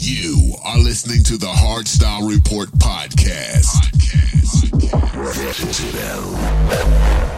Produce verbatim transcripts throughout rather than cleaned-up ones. You are listening to the Hardstyle Report Podcast. Podcast. Podcast.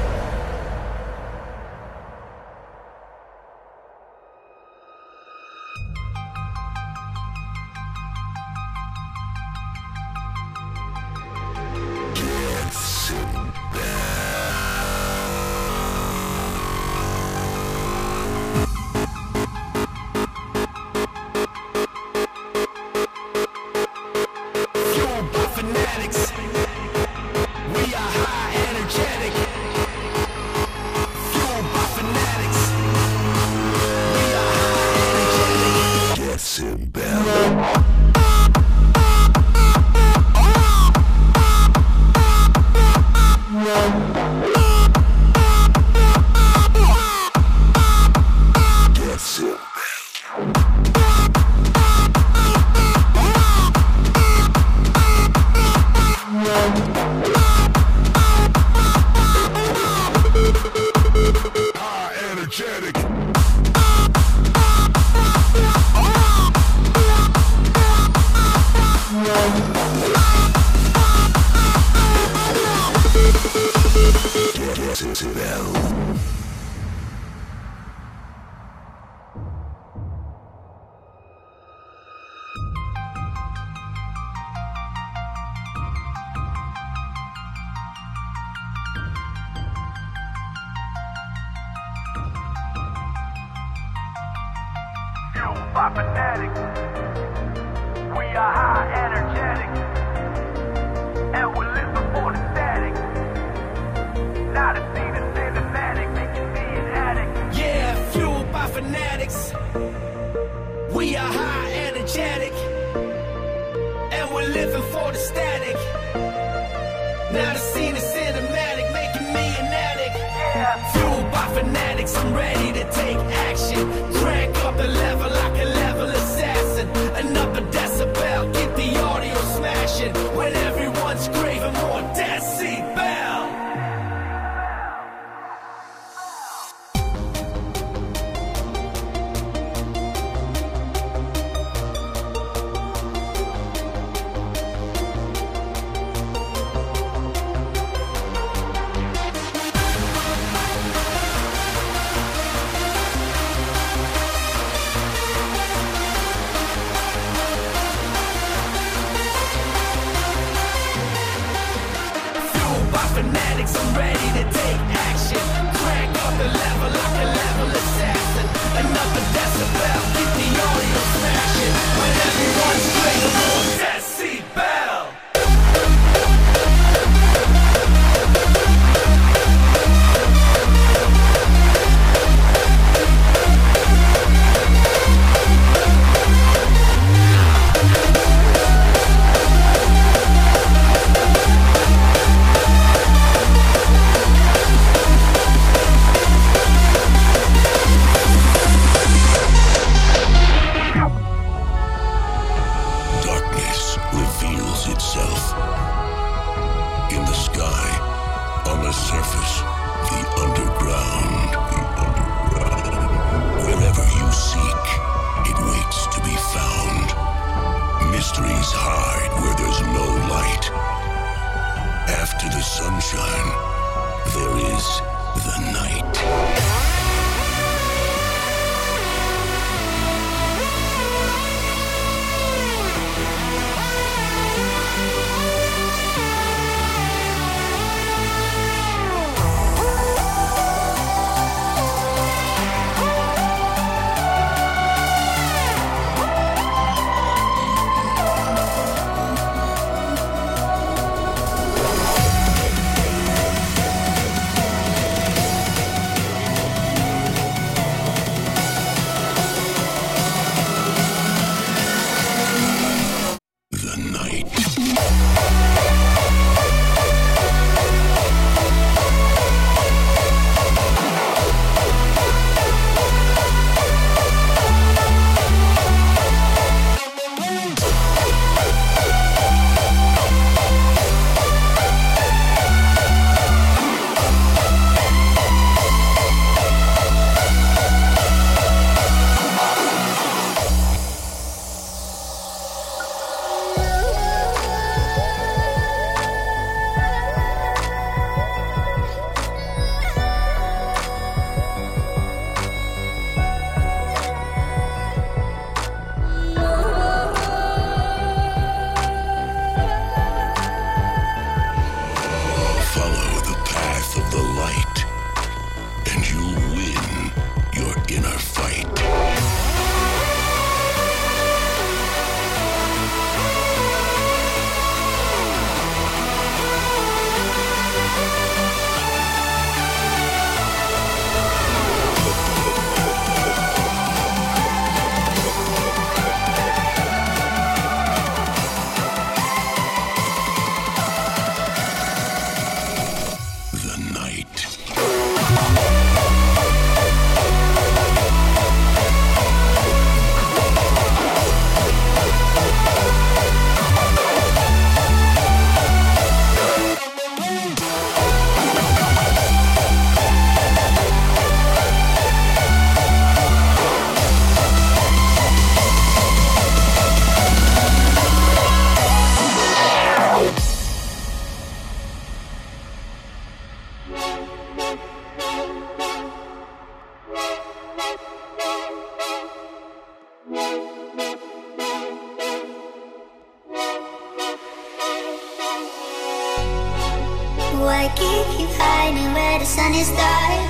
keep you hiding where the sun is dark.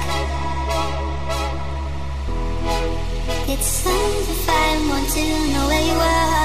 It's fun to find one to know where you are.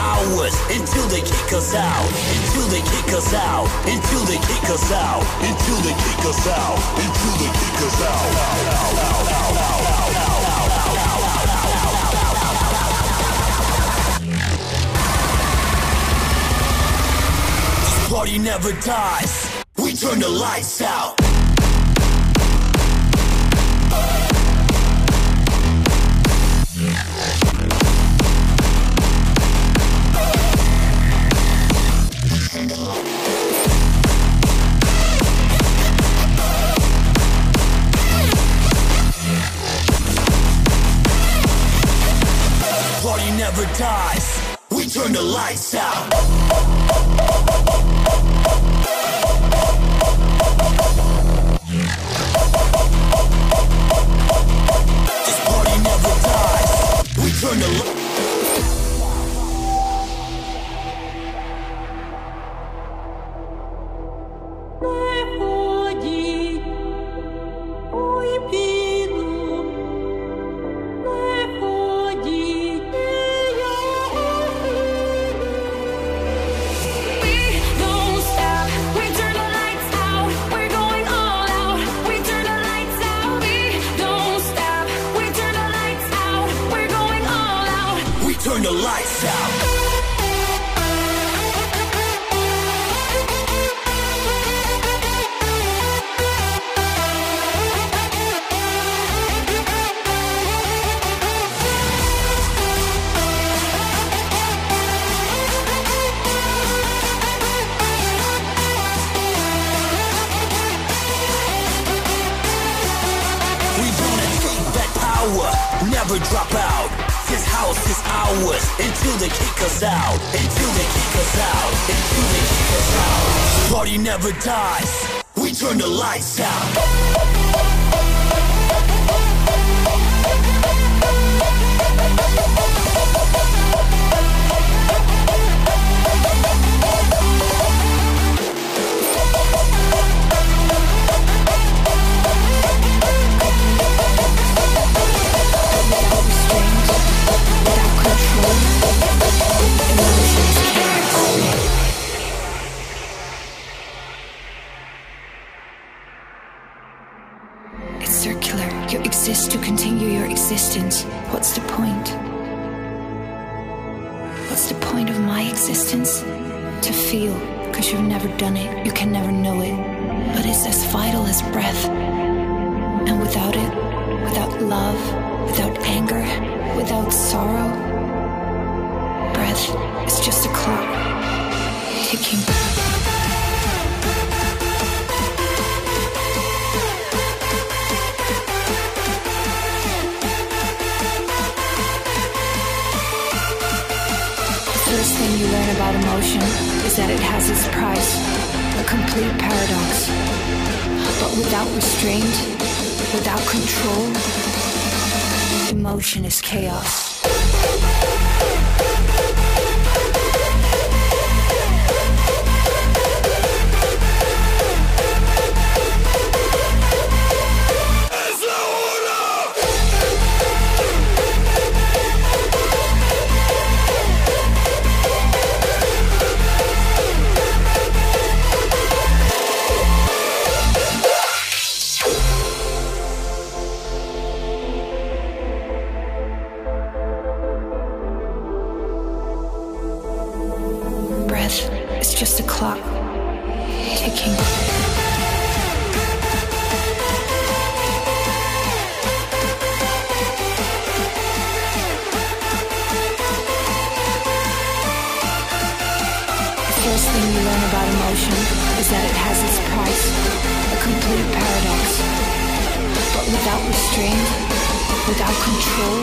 hours until they kick us out, until they kick us out, until they kick us out, until they kick us out, until they kick us out, out, out, out, out, out, out, out. This party never dies. We turn the lights out. Party never dies. We turn the lights out. This party never dies. We turn the lights out. Turn the lights out. We gonna take that power, never drop out. This house is ours until they kick us out, until they kick us out, until they kick us out. This party never dies. We turn the lights out. It's circular. You exist to continue your existence. What's the point? What's the point of my existence? To feel, because you've never done it. You can never know it. But it's as vital as breath. And without it, without love, without anger, without sorrow, breath is just a clock ticking back. The first thing you learn about emotion is that it has its price, a complete paradox. But without restraint, without control, emotion is chaos. It's just a clock ticking. The first thing you learn about emotion is that it has its price, a complete paradox. But without restraint, without control,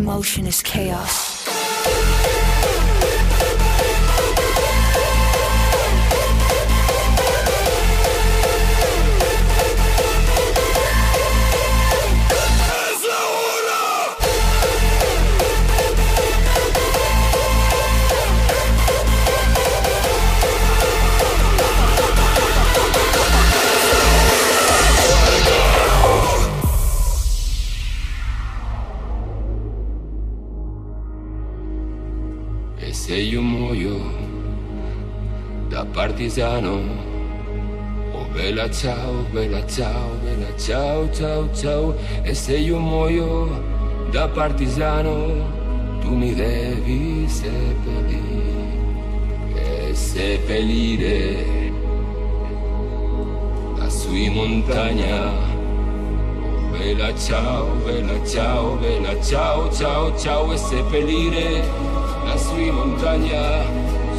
emotion is chaos. E se io muoio da partigiano, oh bella ciao, bella ciao, bella ciao, ciao, ciao. E se io muoio da partigiano, tu mi devi seppellire, e seppellire la sua montagna. Bella ciao, bella ciao, bella ciao, ciao, ciao. E seppellire la sua montagna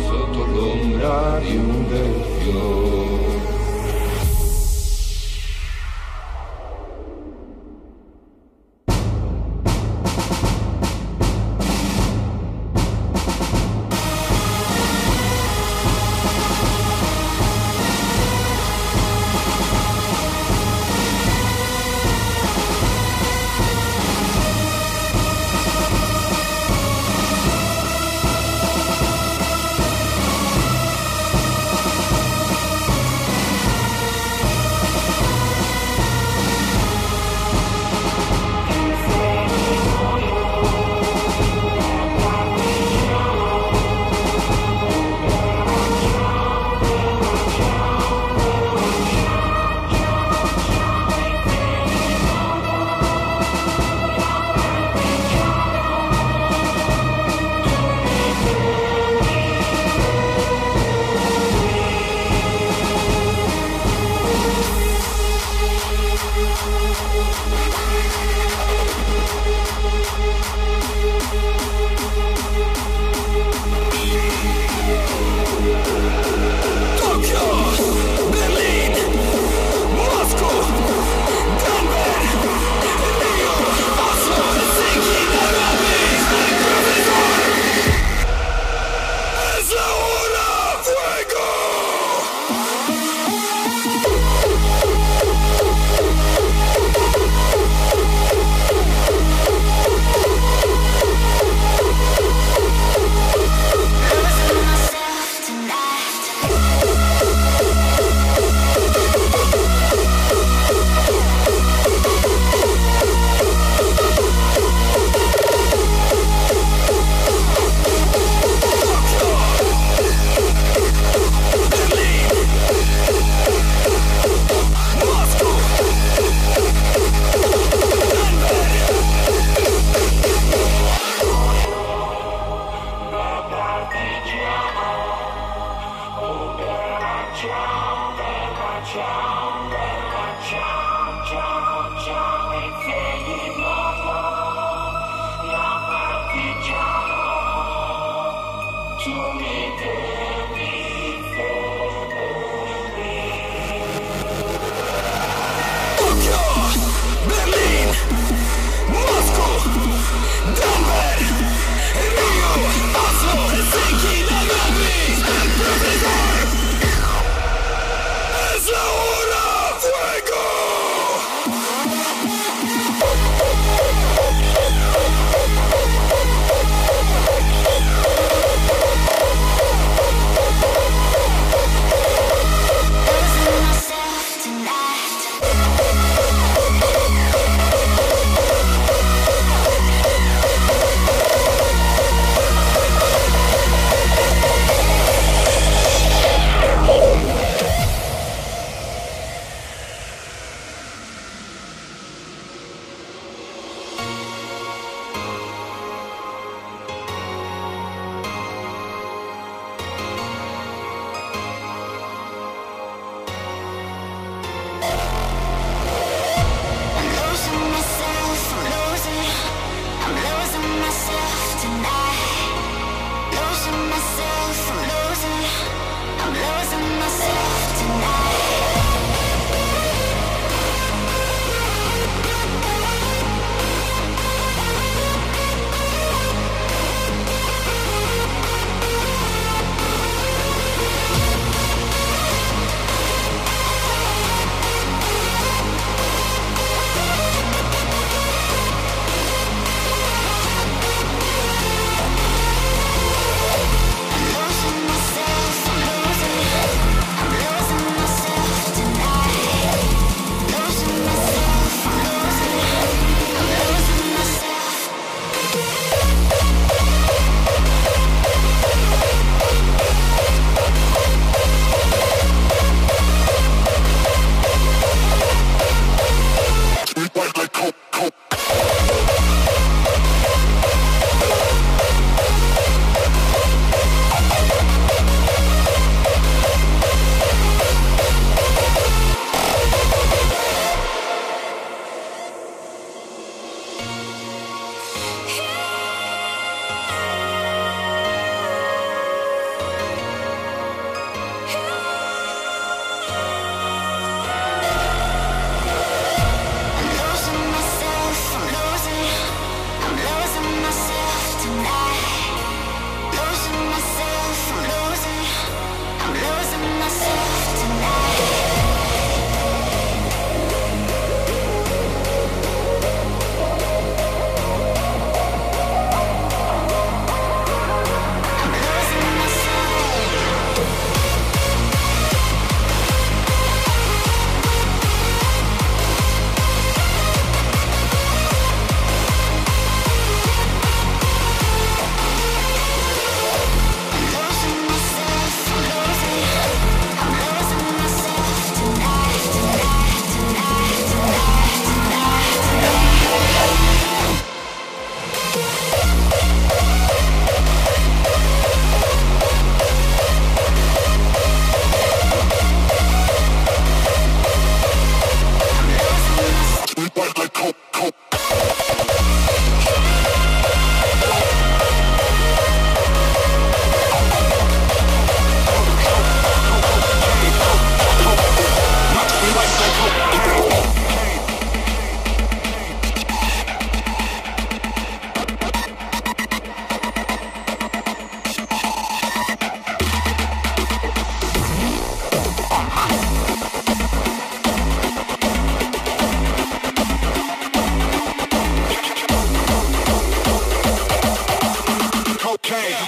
sotto l'ombra di un bel fiore.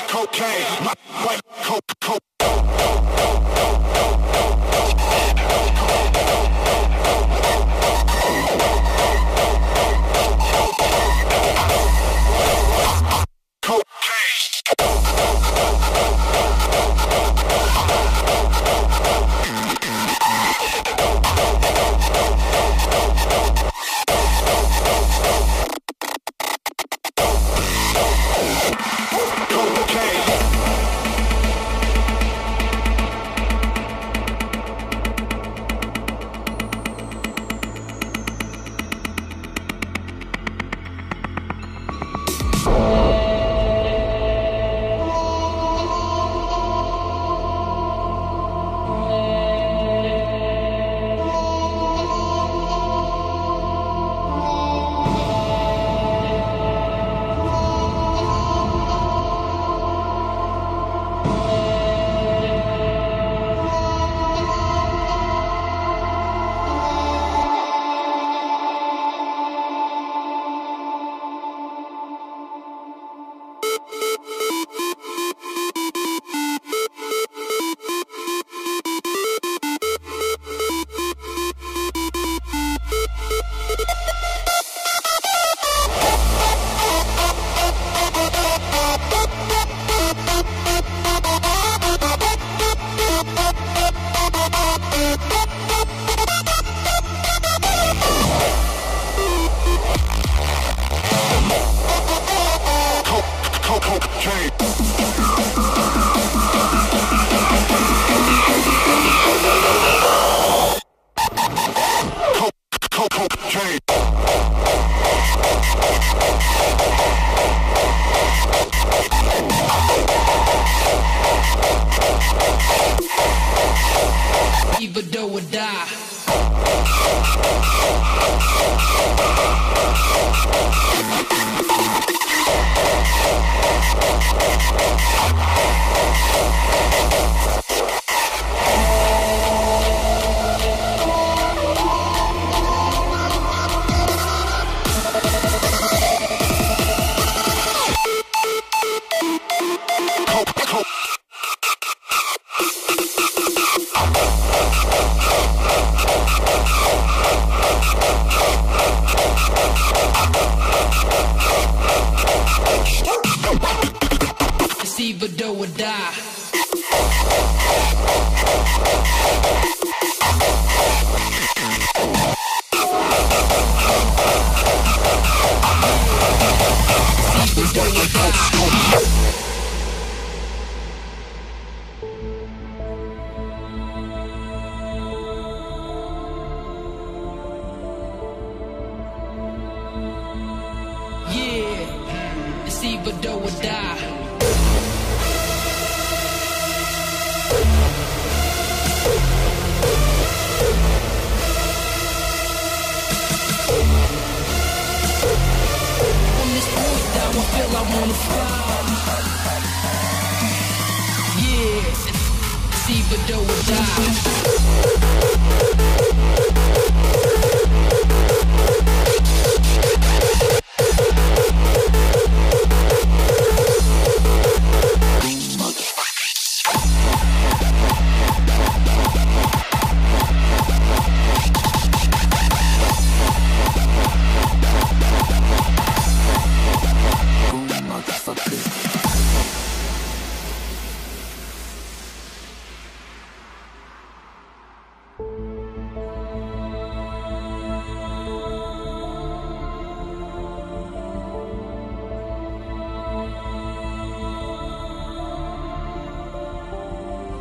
cocaine. White cocaine.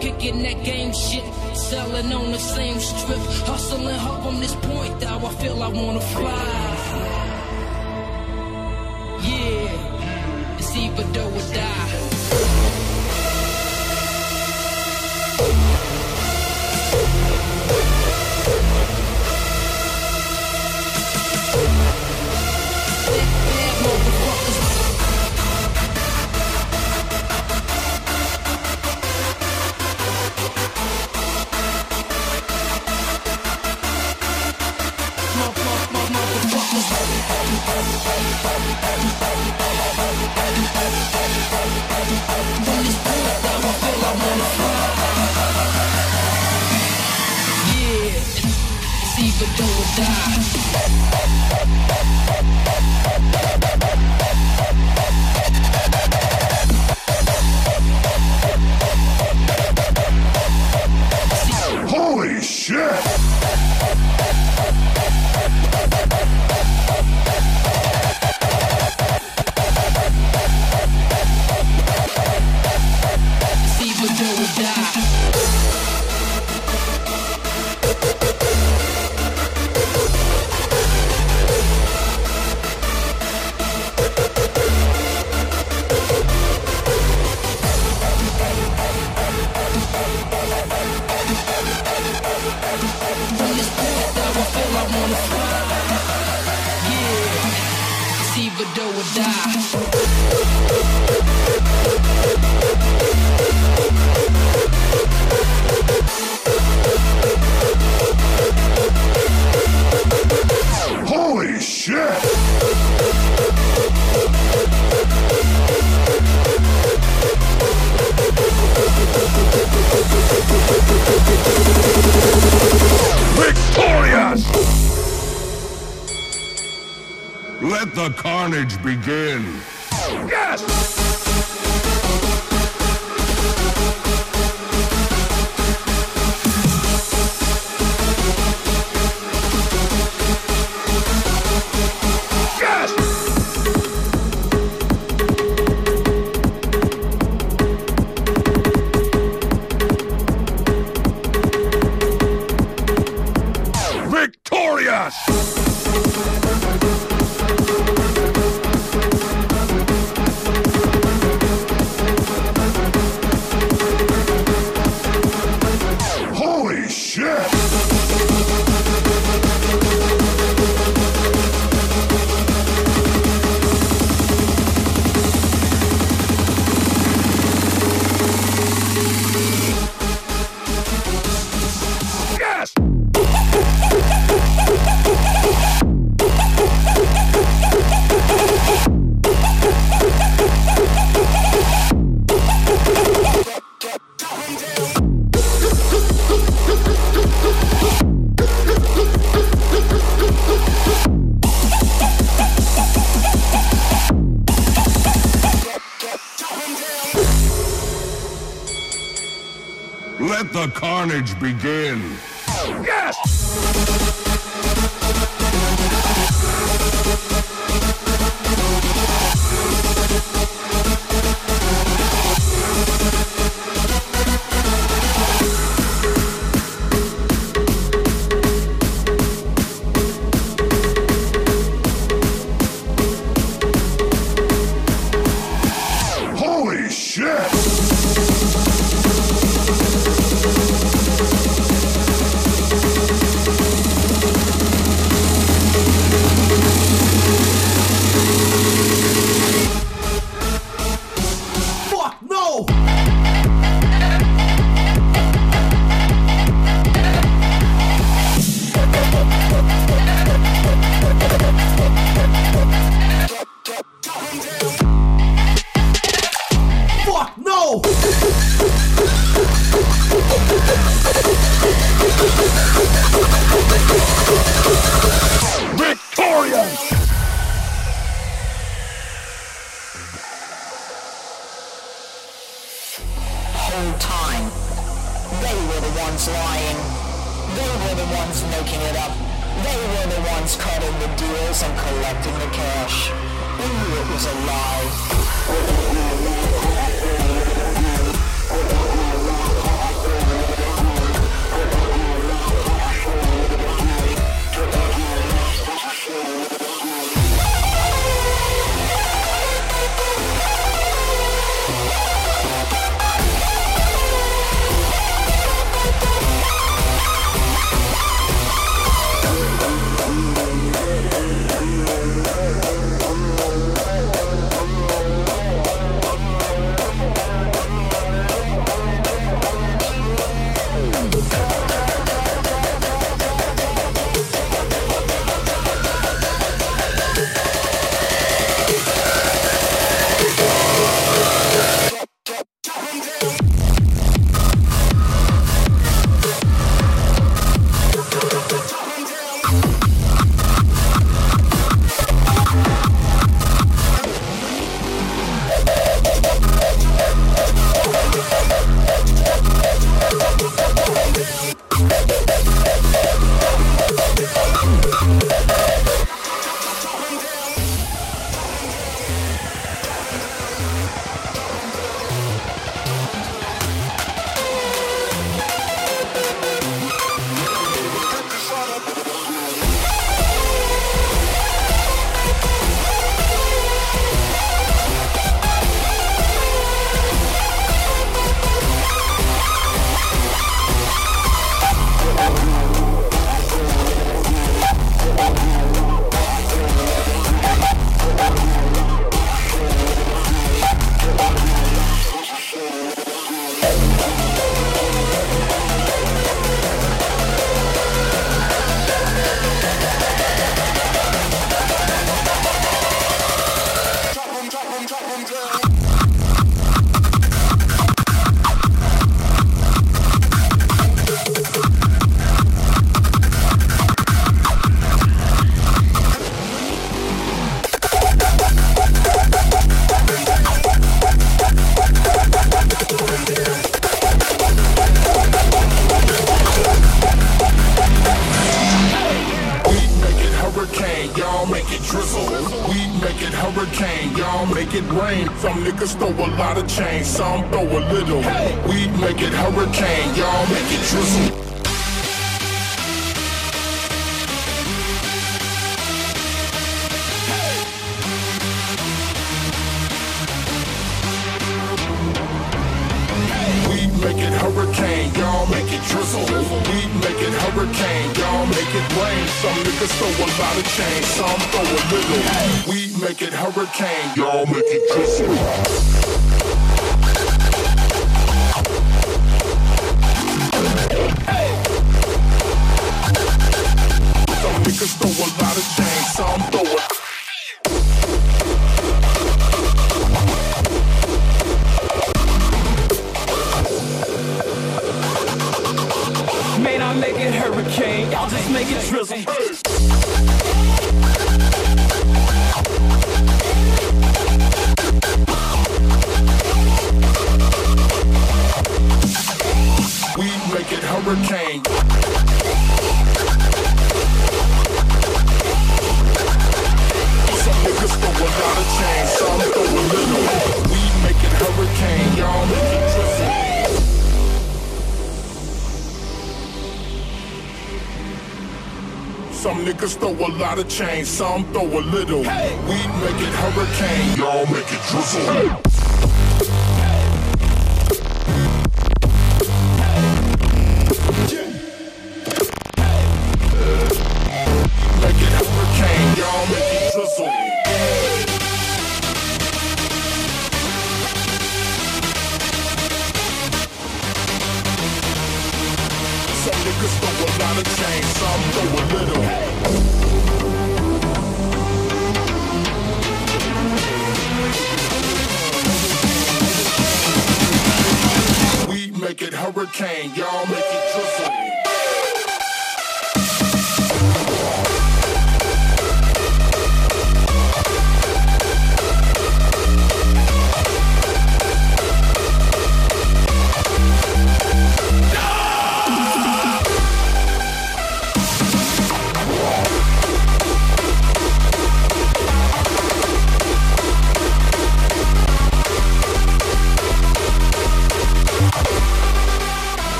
Kicking that game shit, selling on the same strip, hustling hard from this point, though I feel I wanna fly. Yeah, it's either do or die. Motherfucker. Holy shit! Let the carnage begin. Yes! Yes! Victorious! Let the carnage begin. Yes! Time. They were the ones lying. They were the ones making it up. They were the ones cutting the deals and collecting the cash. We knew it was a lie. it rain. Some niggas throw a lot of change, some throw a little. Hey, we make it hurricane, y'all make it drizzle. Some niggas throw a lot of change, some throw a little. We make it hurricane, y'all make it drizzle. Hey. Some niggas throw a lot of change, some throw a hurricane, y'all just make it drizzle. Hey. We make it hurricane. Some niggas throw a lot of change, some throw a little. We make it hurricane, y'all make it drizzle. Some niggas throw a lot of change, some throw a little. Hey. We make it hurricane, y'all make it drizzle. Hey. Hey. Hey. We make it hurricane, y'all make it drizzle. Some niggas throw a lot of change, some throw a little. We make it hurricane, y'all make it drizzle.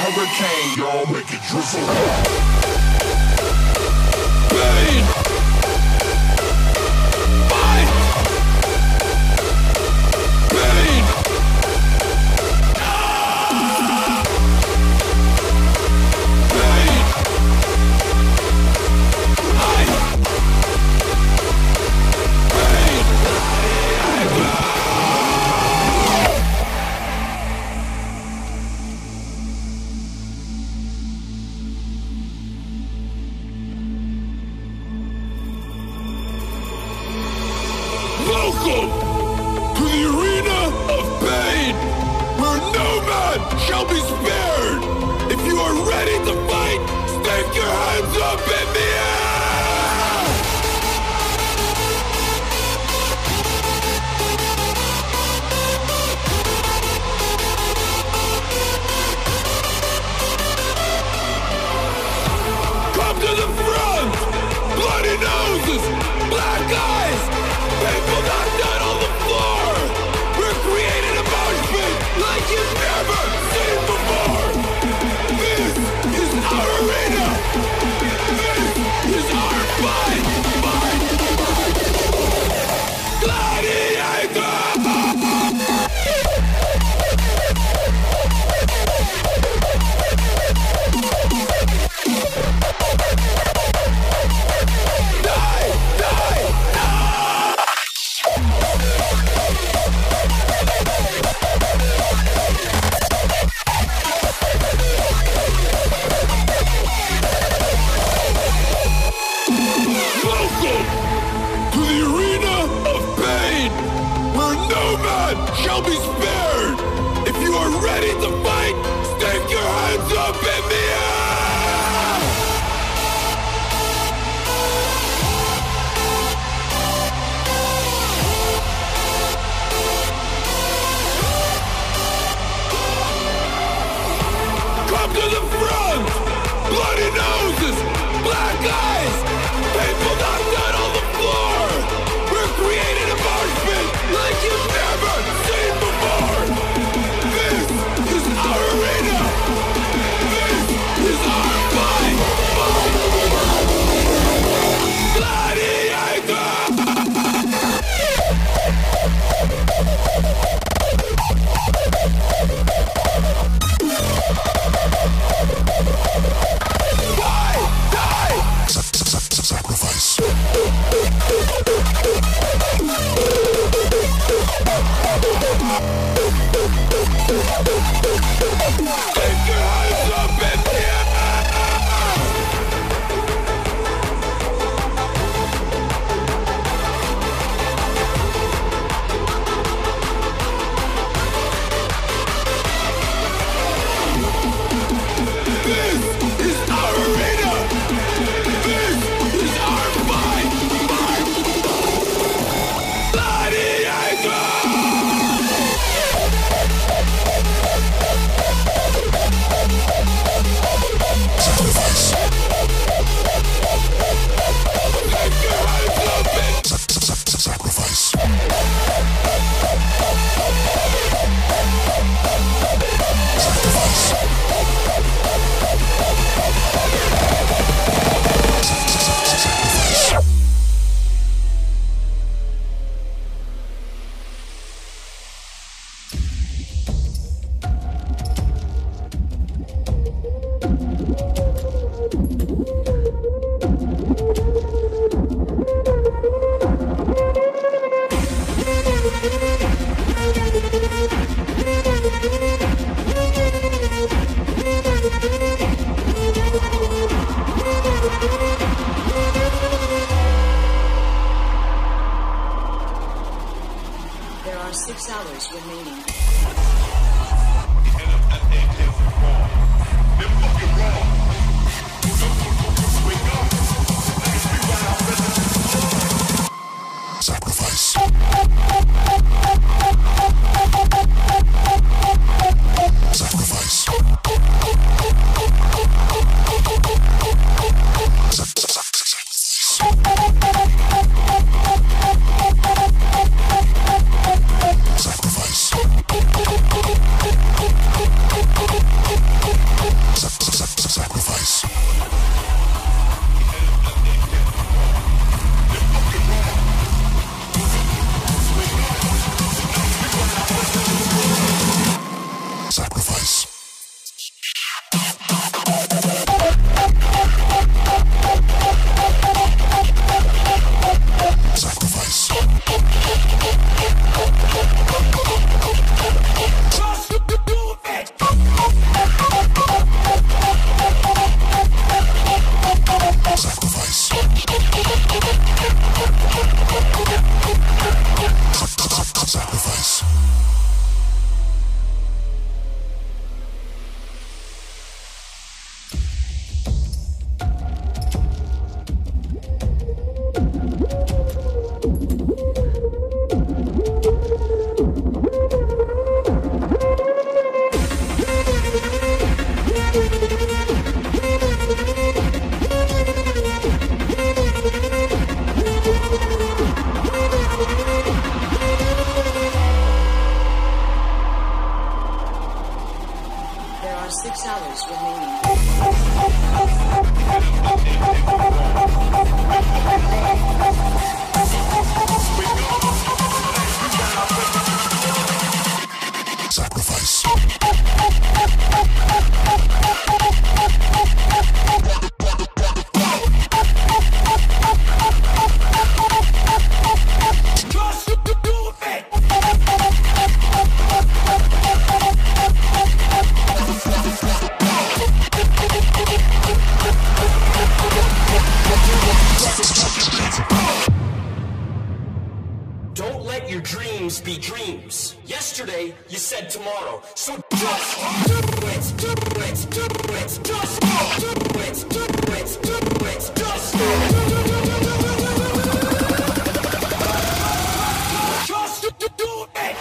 Hurricane, y'all make it drizzle. Pain. Fight. Pain. Ah. Pain. Pain. Pain. This be dreams. Yesterday, you said tomorrow. So just do it, do it, do it, just do it, do it, do it, just do it. Just do it. Do it.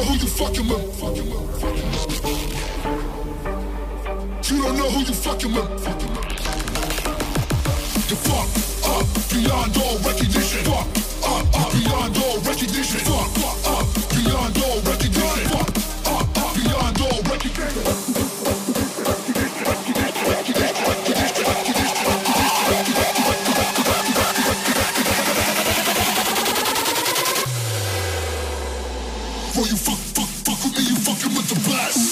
know who you fucking with. You don't know who you fucking with. You fuck up beyond all recognition. Fuck up, up beyond all recognition. Fuck up beyond all recognition. Fuck up, up beyond all recognition. You fuck, fuck, fuck with me, you fucking with the blast.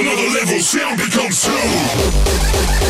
Another level, sound becomes true.